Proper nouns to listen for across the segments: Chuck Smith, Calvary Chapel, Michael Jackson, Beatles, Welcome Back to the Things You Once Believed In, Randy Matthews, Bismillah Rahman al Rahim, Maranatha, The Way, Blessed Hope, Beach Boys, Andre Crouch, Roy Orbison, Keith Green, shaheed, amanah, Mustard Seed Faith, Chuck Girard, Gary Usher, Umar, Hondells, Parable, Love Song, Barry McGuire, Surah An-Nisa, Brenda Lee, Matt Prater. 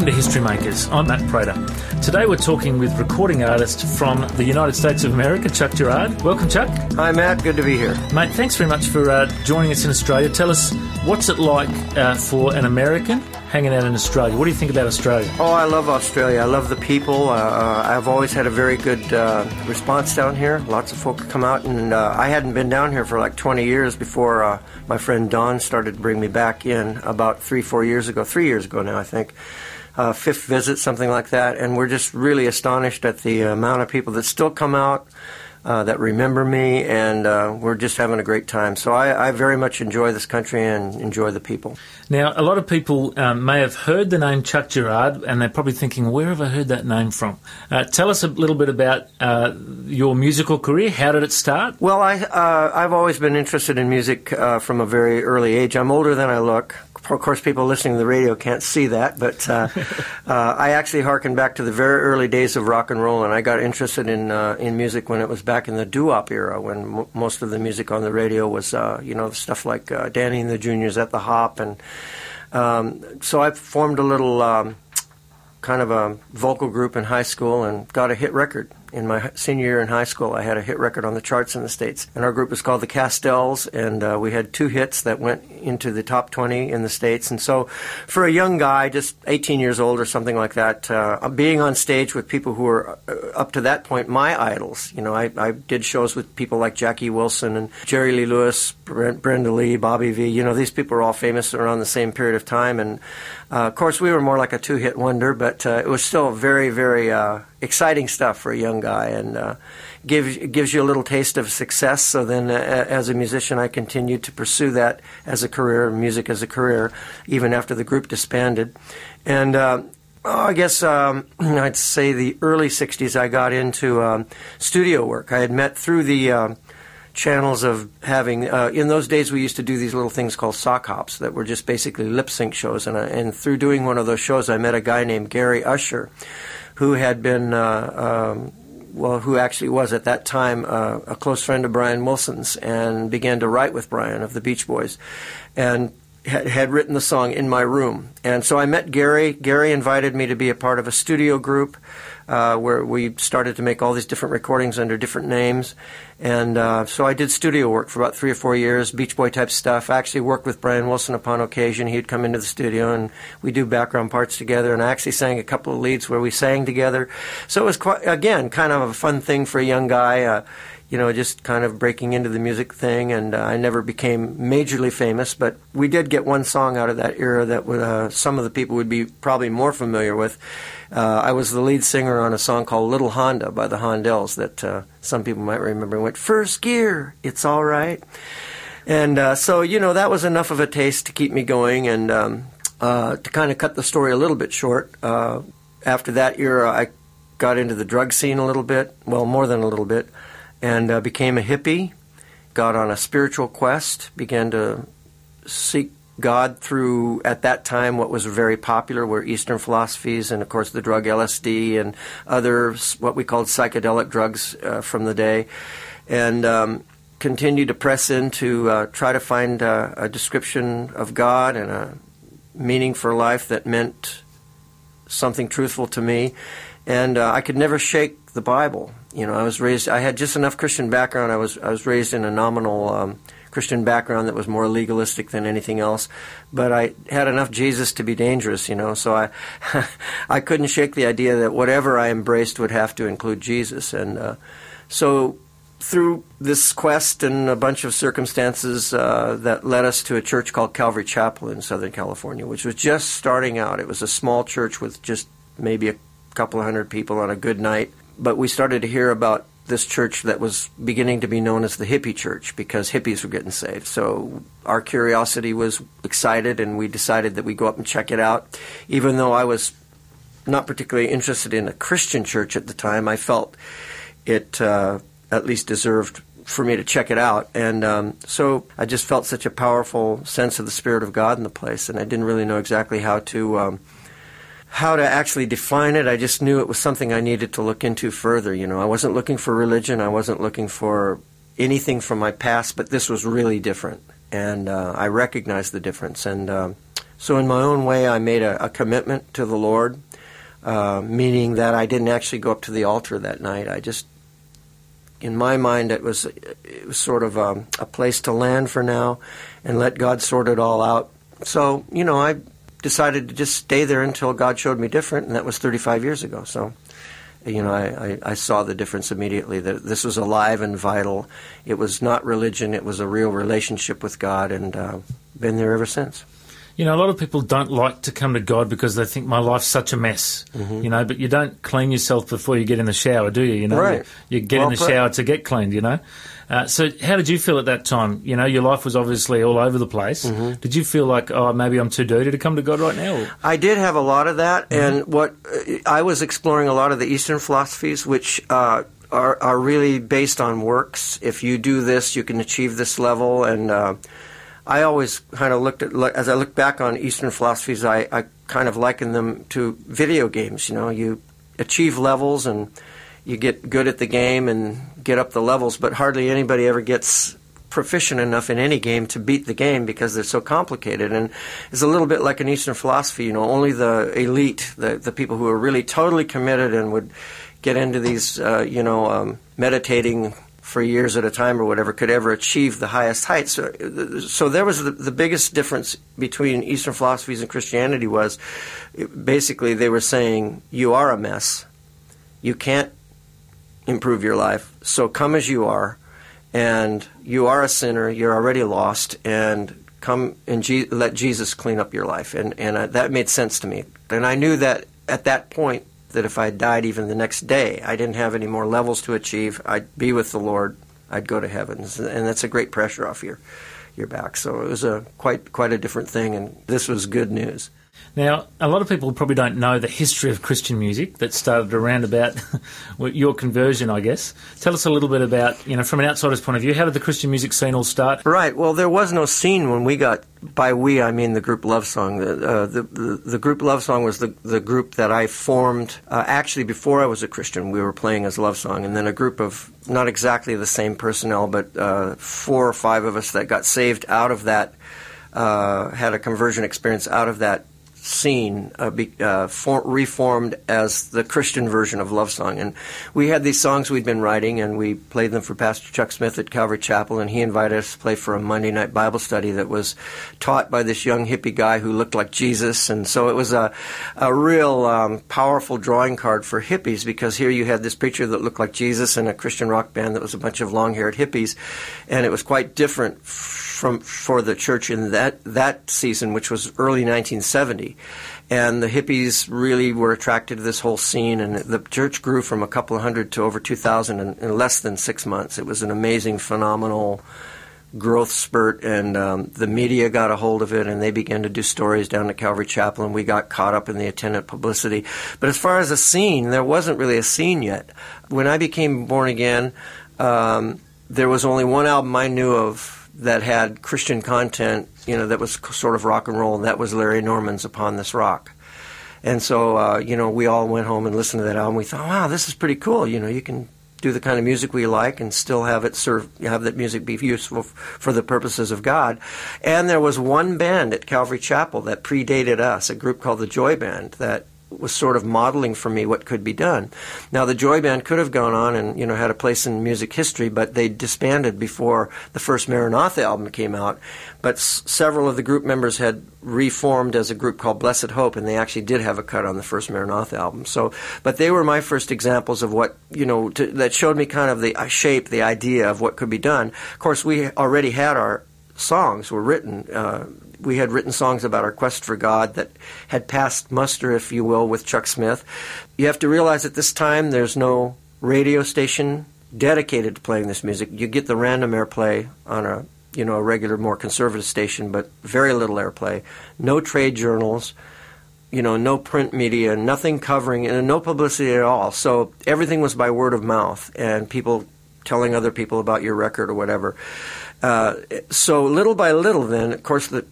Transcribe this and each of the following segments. Welcome to History Makers. I'm Matt Prater. Today we're talking with recording artist from the United States of America, Chuck Girard. Welcome, Chuck. Hi, Matt. Good to be here. Mate, thanks very much for joining us in Australia. Tell us, what's it like for an American hanging out in Australia? What do you think about Australia? Oh, I love Australia. I love the people. I've always had a very good response down here. Lots of folk come out, and I hadn't been down here for like 20 years before my friend Don started to bring me back in about three years ago now, I think. Fifth visit, something like that, and we're just really astonished at the amount of people that still come out, that remember me, and we're just having a great time. So I very much enjoy this country and enjoy the people. Now, a lot of people may have heard the name Chuck Girard, and they're probably thinking, where have I heard that name from? Tell us a little bit about your musical career. How did it start? Well, I've always been interested in music from a very early age. I'm older than I look. Of course, people listening to the radio can't see that, but I actually hearken back to the very early days of rock and roll, and I got interested in music when it was back in the doo-wop era, when most of the music on the radio was, stuff like Danny and the Juniors at the Hop, and so I formed a little kind of a vocal group in high school and got a hit record. In my senior year in high school, I had a hit record on the charts in the States. And our group was called The Castells, and we had two hits that went into the top 20 in the States. And so for a young guy, just 18 years old or something like that, being on stage with people who were, up to that point, my idols. You know, I did shows with people like Jackie Wilson and Jerry Lee Lewis, Brenda Lee, Bobby V. You know, these people were all famous around the same period of time. And, of course, we were more like a two-hit wonder, but it was still very, very... exciting stuff for a young guy, and gives you a little taste of success. So then as a musician, I continued to pursue that as a career, music as a career, even after the group disbanded. And I guess I'd say the early 60s, I got into studio work. I had met through the channels of having, in those days we used to do these little things called sock hops that were just basically lip sync shows. And through doing one of those shows, I met a guy named Gary Usher, who had been, who actually was at that time a close friend of Brian Wilson's, and began to write with Brian of the Beach Boys, and had written the song In My Room. And so I met Gary. Gary invited me to be a part of a studio group where we started to make all these different recordings under different names. And so I did studio work for about 3 or 4 years, Beach Boy type stuff. I actually worked with Brian Wilson upon occasion. He'd come into the studio and we'd do background parts together. And I actually sang a couple of leads where we sang together. So it was, quite, again, kind of a fun thing for a young guy, just kind of breaking into the music thing. And I never became majorly famous, but we did get one song out of that era that would, some of the people would be probably more familiar with. I was the lead singer on a song called Little Honda by the Hondells that some people might remember. It went, first gear, it's all right. And so, that was enough of a taste to keep me going. And to kind of cut the story a little bit short, after that era, I got into the drug scene a little bit, well, more than a little bit, and became a hippie, got on a spiritual quest, began to seek God through, at that time, what was very popular were Eastern philosophies and, of course, the drug LSD and other what we called psychedelic drugs from the day, and continued to press in to try to find a description of God and a meaning for life that meant something truthful to me. And I could never shake the Bible. You know, I was raised, I had just enough Christian background. I was raised in a nominal Christian background that was more legalistic than anything else, but I had enough Jesus to be dangerous, so I I couldn't shake the idea that whatever I embraced would have to include Jesus. And so through this quest and a bunch of circumstances that led us to a church called Calvary Chapel in Southern California, which was just starting out. It was a small church with just maybe a couple of hundred people on a good night, but we started to hear about this church that was beginning to be known as the hippie church because hippies were getting saved. So our curiosity was excited, and we decided that we'd go up and check it out. Even though I was not particularly interested in a Christian church at the time, I felt it at least deserved for me to check it out. And so I just felt such a powerful sense of the Spirit of God in the place, and I didn't really know exactly how to actually define it. I just knew it was something I needed to look into further. I wasn't looking for religion. I wasn't looking for anything from my past, but this was really different. And I recognized the difference. And So in my own way, I made a commitment to the Lord, meaning that I didn't actually go up to the altar that night. I just, in my mind, it was sort of a place to land for now and let God sort it all out. So, you know, I decided to just stay there until God showed me different, and that was 35 years ago. So, you know, I saw the difference immediately, that this was alive and vital. It was not religion. It was a real relationship with God, and been there ever since. You know, a lot of people don't like to come to God because they think my life's such a mess, mm-hmm. you know, but you don't clean yourself before you get in the shower, do you? You know, right. you get in the shower to get cleaned, you know. So how did you feel at that time? You know, your life was obviously all over the place. Mm-hmm. Did you feel like, oh, maybe I'm too dirty to come to God right now? Or? I did have a lot of that, mm-hmm. and what I was exploring a lot of the Eastern philosophies, which are really based on works. If you do this, you can achieve this level, and I always kind of looked at, as I look back on Eastern philosophies, I kind of liken them to video games. You know, you achieve levels and you get good at the game and get up the levels, but hardly anybody ever gets proficient enough in any game to beat the game because they're so complicated. And it's a little bit like an Eastern philosophy, you know, only the elite, the people who are really totally committed and would get into these, meditating for years at a time or whatever, could ever achieve the highest heights. So there was the biggest difference between Eastern philosophies and Christianity was basically they were saying, you are a mess. You can't improve your life. So come as you are, and you are a sinner. You're already lost, and come and let Jesus clean up your life. And that made sense to me. And I knew that at that point, that if I died even the next day, I didn't have any more levels to achieve, I'd be with the Lord, I'd go to heaven. And that's a great pressure off your back. So it was a quite a different thing, and this was good news. Now, a lot of people probably don't know the history of Christian music that started around about your conversion, I guess. Tell us a little bit about, you know, from an outsider's point of view, how did the Christian music scene all start? Right. Well, there was no scene when we got, by we, I mean the group Love Song. The group Love Song was the group that I formed actually before I was a Christian. We were playing as Love Song, and then a group of not exactly the same personnel, but 4 or 5 of us that got saved out of that, had a conversion experience out of that scene, reformed as the Christian version of Love Song. And we had these songs we'd been writing, and we played them for Pastor Chuck Smith at Calvary Chapel, and he invited us to play for a Monday night Bible study that was taught by this young hippie guy who looked like Jesus. And so it was a real powerful drawing card for hippies, because here you had this preacher that looked like Jesus and a Christian rock band that was a bunch of long-haired hippies, and it was quite different for the church in that season, which was early 1970. And the hippies really were attracted to this whole scene, and the church grew from a couple of hundred to over 2,000 in less than 6 months. It was an amazing, phenomenal growth spurt, and the media got a hold of it, and they began to do stories down at Calvary Chapel, and we got caught up in the attendant publicity. But as far as a scene, there wasn't really a scene yet. When I became born again, there was only one album I knew of that had Christian content, you know, that was sort of rock and roll, and that was Larry Norman's Upon This Rock. And so, we all went home and listened to that album. We thought, wow, this is pretty cool. You know, you can do the kind of music we like and still have it have that music be useful for the purposes of God. And there was one band at Calvary Chapel that predated us, a group called the Joy Band, that was sort of modeling for me what could be done. Now, the Joy Band could have gone on and, you know, had a place in music history, but they disbanded before the first Maranatha album came out. But several of the group members had reformed as a group called Blessed Hope, and they actually did have a cut on the first Maranatha album. So, but they were my first examples of what, you know, that showed me kind of the shape, the idea of what could be done. Of course, we already had our songs were written. We had written songs about our quest for God that had passed muster, if you will, with Chuck Smith. You have to realize at this time there's no radio station dedicated to playing this music. You get the random airplay on a regular, more conservative station, but very little airplay. No trade journals, you know, no print media, nothing covering, and no publicity at all. So everything was by word of mouth and people telling other people about your record or whatever. So little by little then, of course, the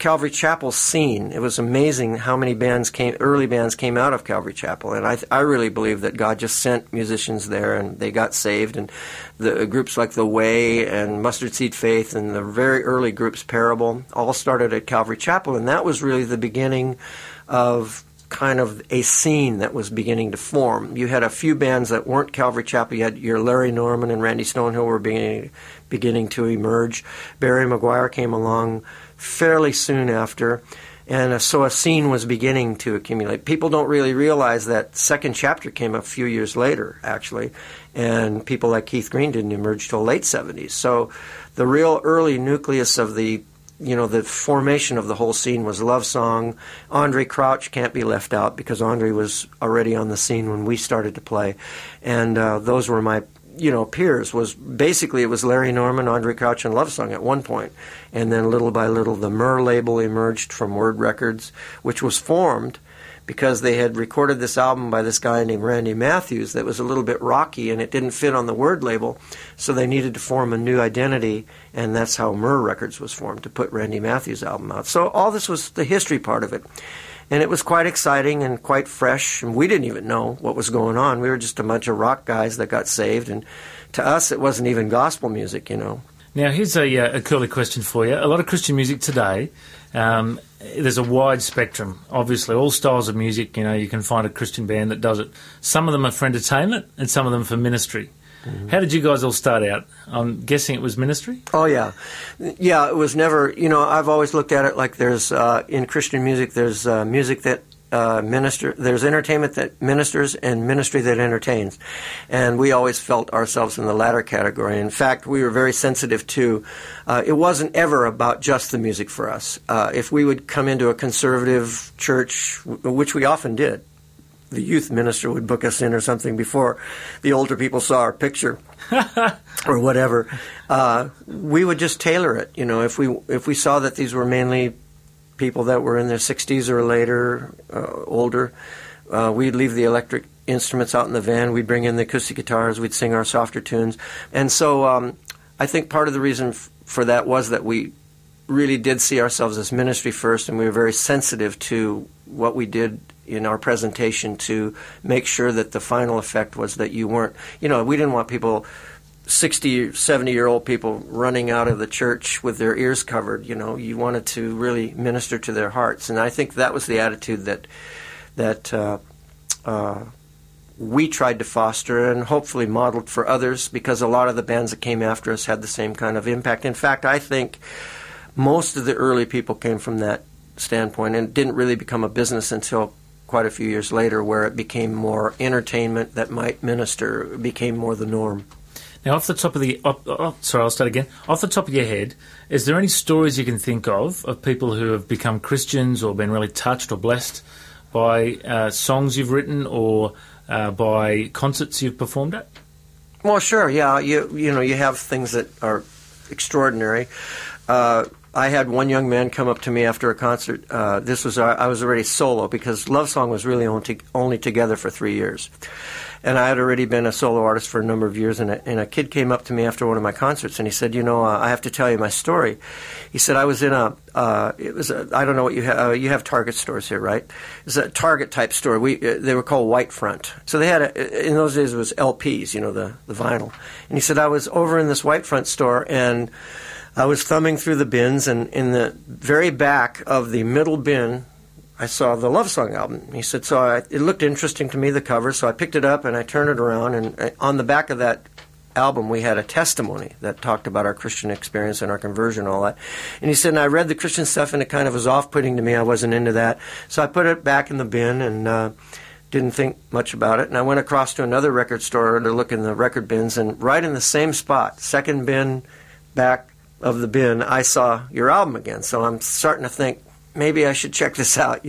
Calvary Chapel scene. It was amazing how many early bands came out of Calvary Chapel, and I really believe that God just sent musicians there, and they got saved. And the groups like The Way and Mustard Seed Faith and the very early groups Parable all started at Calvary Chapel, and that was really the beginning of kind of a scene that was beginning to form. You had a few bands that weren't Calvary Chapel. You had your Larry Norman and Randy Stonehill were beginning to emerge. Barry McGuire came along fairly soon after, and so a scene was beginning to accumulate. People don't really realize that Second Chapter came a few years later, actually, and people like Keith Green didn't emerge till late 70s. So the real early nucleus of the formation of the whole scene was Love Song. Andre Crouch can't be left out because Andre was already on the scene when we started to play. And those were my, peers. Basically, it was Larry Norman, Andre Crouch, and Love Song at one point. And then little by little, the Murr label emerged from Word Records, which was formed because they had recorded this album by this guy named Randy Matthews that was a little bit rocky, and it didn't fit on the Word label, so they needed to form a new identity, and that's how Murr Records was formed, to put Randy Matthews' album out. So all this was the history part of it, and it was quite exciting and quite fresh, and we didn't even know what was going on. We were just a bunch of rock guys that got saved, and to us it wasn't even gospel music, Now, here's a curly question for you. A lot of Christian music today, there's a wide spectrum, obviously, all styles of music. You can find a Christian band that does it. Some of them are for entertainment and some of them for ministry. Mm-hmm. How did you guys all start out? I'm guessing it was ministry? Oh, yeah. Yeah, it was never, I've always looked at it like there's, in Christian music, there's music that minister, there's entertainment that ministers and ministry that entertains, and we always felt ourselves in the latter category. In fact, we were very sensitive to it wasn't ever about just the music for us. If we would come into a conservative church, which we often did, the youth minister would book us in or something before the older people saw our picture or whatever. We would just tailor it, if we saw that these were mainly people that were in their 60s or later, older. We'd leave the electric instruments out in the van. We'd bring in the acoustic guitars. We'd sing our softer tunes. And so I think part of the reason for that was that we really did see ourselves as ministry first, and we were very sensitive to what we did in our presentation to make sure that the final effect was that you weren't, we didn't want people, 60, 70-year-old people running out of the church with their ears covered. You wanted to really minister to their hearts. And I think that was the attitude that we tried to foster and hopefully modeled for others, because a lot of the bands that came after us had the same kind of impact. In fact, I think most of the early people came from that standpoint, and it didn't really become a business until quite a few years later, where it became more entertainment that might minister. It became more the norm. Now, Off the top of your head, is there any stories you can think of people who have become Christians or been really touched or blessed by songs you've written or by concerts you've performed at? Well, sure, yeah. You have things that are extraordinary. I had one young man come up to me after a concert. I was already solo because Love Song was really only together for 3 years. And I had already been a solo artist for a number of years, and a kid came up to me after one of my concerts, and he said, I have to tell you my story. He said, I was in I don't know what you have Target stores here, right? It's a Target-type store. They were called White Front. So they had, in those days it was LPs, the vinyl. And he said, I was over in this White Front store, and I was thumbing through the bins, and in the very back of the middle bin, I saw the Love Song album. He said, it looked interesting to me, the cover, so I picked it up and I turned it around, and on the back of that album we had a testimony that talked about our Christian experience and our conversion and all that. And he said, and I read the Christian stuff and it kind of was off-putting to me. I wasn't into that. So I put it back in the bin and didn't think much about it. And I went across to another record store to look in the record bins, and right in the same spot, second bin back of the bin, I saw your album again. So I'm starting to think, maybe I should check this out,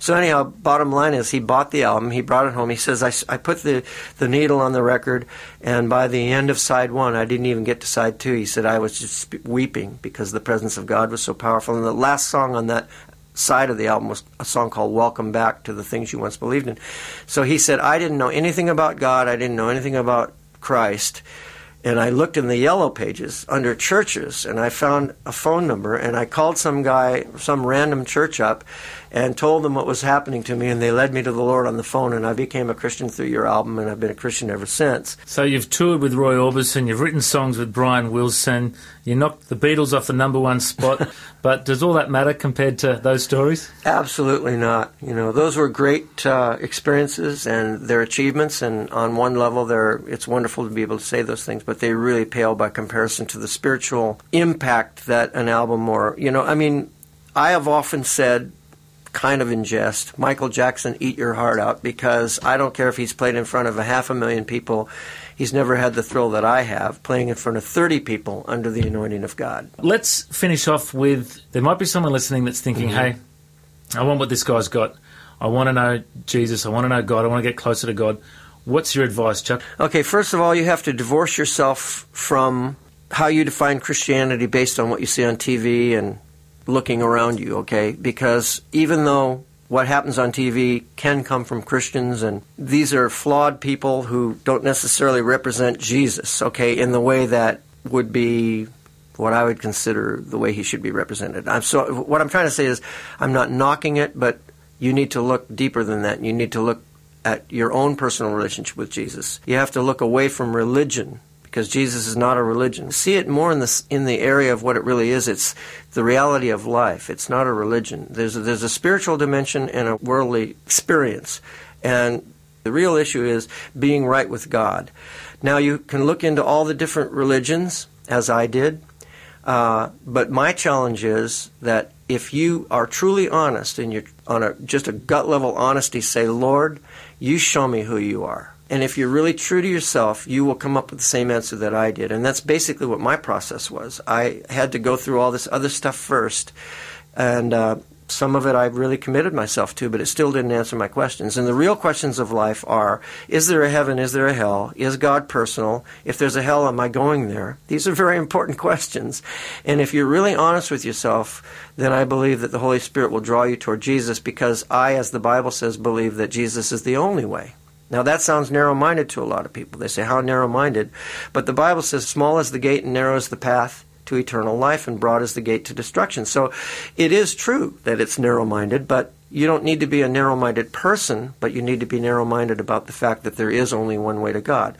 So anyhow, bottom line is he bought the album. He brought it home. He says, I put the needle on the record, and by the end of side one, I didn't even get to side two. He said, I was just weeping because the presence of God was so powerful. And the last song on that side of the album was a song called Welcome Back to the Things You Once Believed In. So he said, I didn't know anything about God. I didn't know anything about Christ. And I looked in the yellow pages under churches, and I found a phone number, and I called some guy, some random church up, and told them what was happening to me, and they led me to the Lord on the phone, and I became a Christian through your album, and I've been a Christian ever since. So you've toured with Roy Orbison, you've written songs with Brian Wilson, you knocked the Beatles off the #1 spot, but does all that matter compared to those stories? Absolutely not. You know, those were great experiences and their achievements, and on one level, it's wonderful to be able to say those things, but they really pale by comparison to the spiritual impact that an album or, you know, I mean, I have often said, kind of in jest, Michael Jackson, eat your heart out, because I don't care if he's played in front of 500,000 people. He's never had the thrill that I have playing in front of 30 people under the anointing of God. Let's finish off with, there might be someone listening that's thinking, mm-hmm. Hey, I want what this guy's got. I want to know Jesus. I want to know God. I want to get closer to God. What's your advice, Chuck? Okay, first of all, you have to divorce yourself from how you define Christianity based on what you see on TV and looking around you, okay? Because even though what happens on TV can come from Christians, and these are flawed people who don't necessarily represent Jesus, okay, in the way that would be what I would consider the way he should be represented. So what I'm trying to say is I'm not knocking it, but you need to look deeper than that. You need to look at your own personal relationship with Jesus. You have to look away from religion, because Jesus is not a religion. See it more in the area of what it really is. It's the reality of life. It's not a religion. There's a spiritual dimension and a worldly experience. And the real issue is being right with God. Now, you can look into all the different religions, as I did, but my challenge is that if you are truly honest and you're on just a gut-level honesty, say, Lord, you show me who you are. And if you're really true to yourself, you will come up with the same answer that I did. And that's basically what my process was. I had to go through all this other stuff first, and some of it I really committed myself to, but it still didn't answer my questions. And the real questions of life are, is there a heaven? Is there a hell? Is God personal? If there's a hell, am I going there? These are very important questions. And if you're really honest with yourself, then I believe that the Holy Spirit will draw you toward Jesus, because I, as the Bible says, believe that Jesus is the only way. Now, that sounds narrow-minded to a lot of people. They say, how narrow-minded? But the Bible says, small is the gate and narrow is the path to eternal life, and broad is the gate to destruction. So it is true that it's narrow-minded, but you don't need to be a narrow-minded person, but you need to be narrow-minded about the fact that there is only one way to God,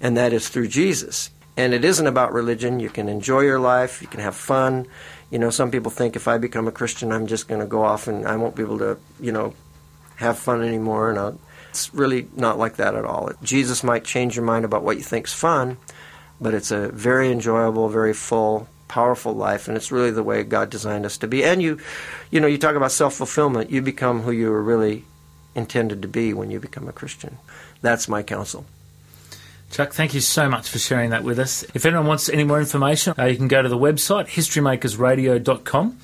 and that is through Jesus. And it isn't about religion. You can enjoy your life. You can have fun. You know, some people think, if I become a Christian, I'm just going to go off and I won't be able to, you know, have fun anymore, and it's really not like that at all. Jesus might change your mind about what you think's fun, but it's a very enjoyable, very full, powerful life, and it's really the way God designed us to be. And you know, you talk about self-fulfillment. You become who you were really intended to be when you become a Christian. That's my counsel. Chuck, thank you so much for sharing that with us. If anyone wants any more information, you can go to the website, historymakersradio.com.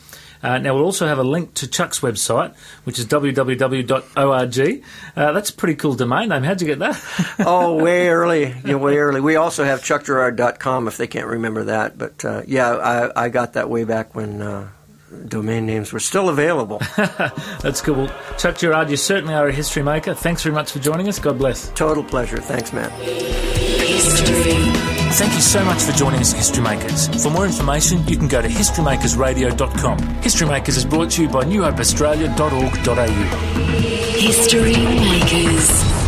Now, we'll also have a link to Chuck's website, which is www.org. That's a pretty cool domain name. How'd you get that? Way early. We also have chuckgirard.com if they can't remember that. But, I got that way back when domain names were still available. That's cool. Well, Chuck Girard, you certainly are a history maker. Thanks very much for joining us. God bless. Total pleasure. Thanks, Matt. History. Thank you so much for joining us, History Makers. For more information, you can go to historymakersradio.com. History Makers is brought to you by newhopeaustralia.org.au. History Makers.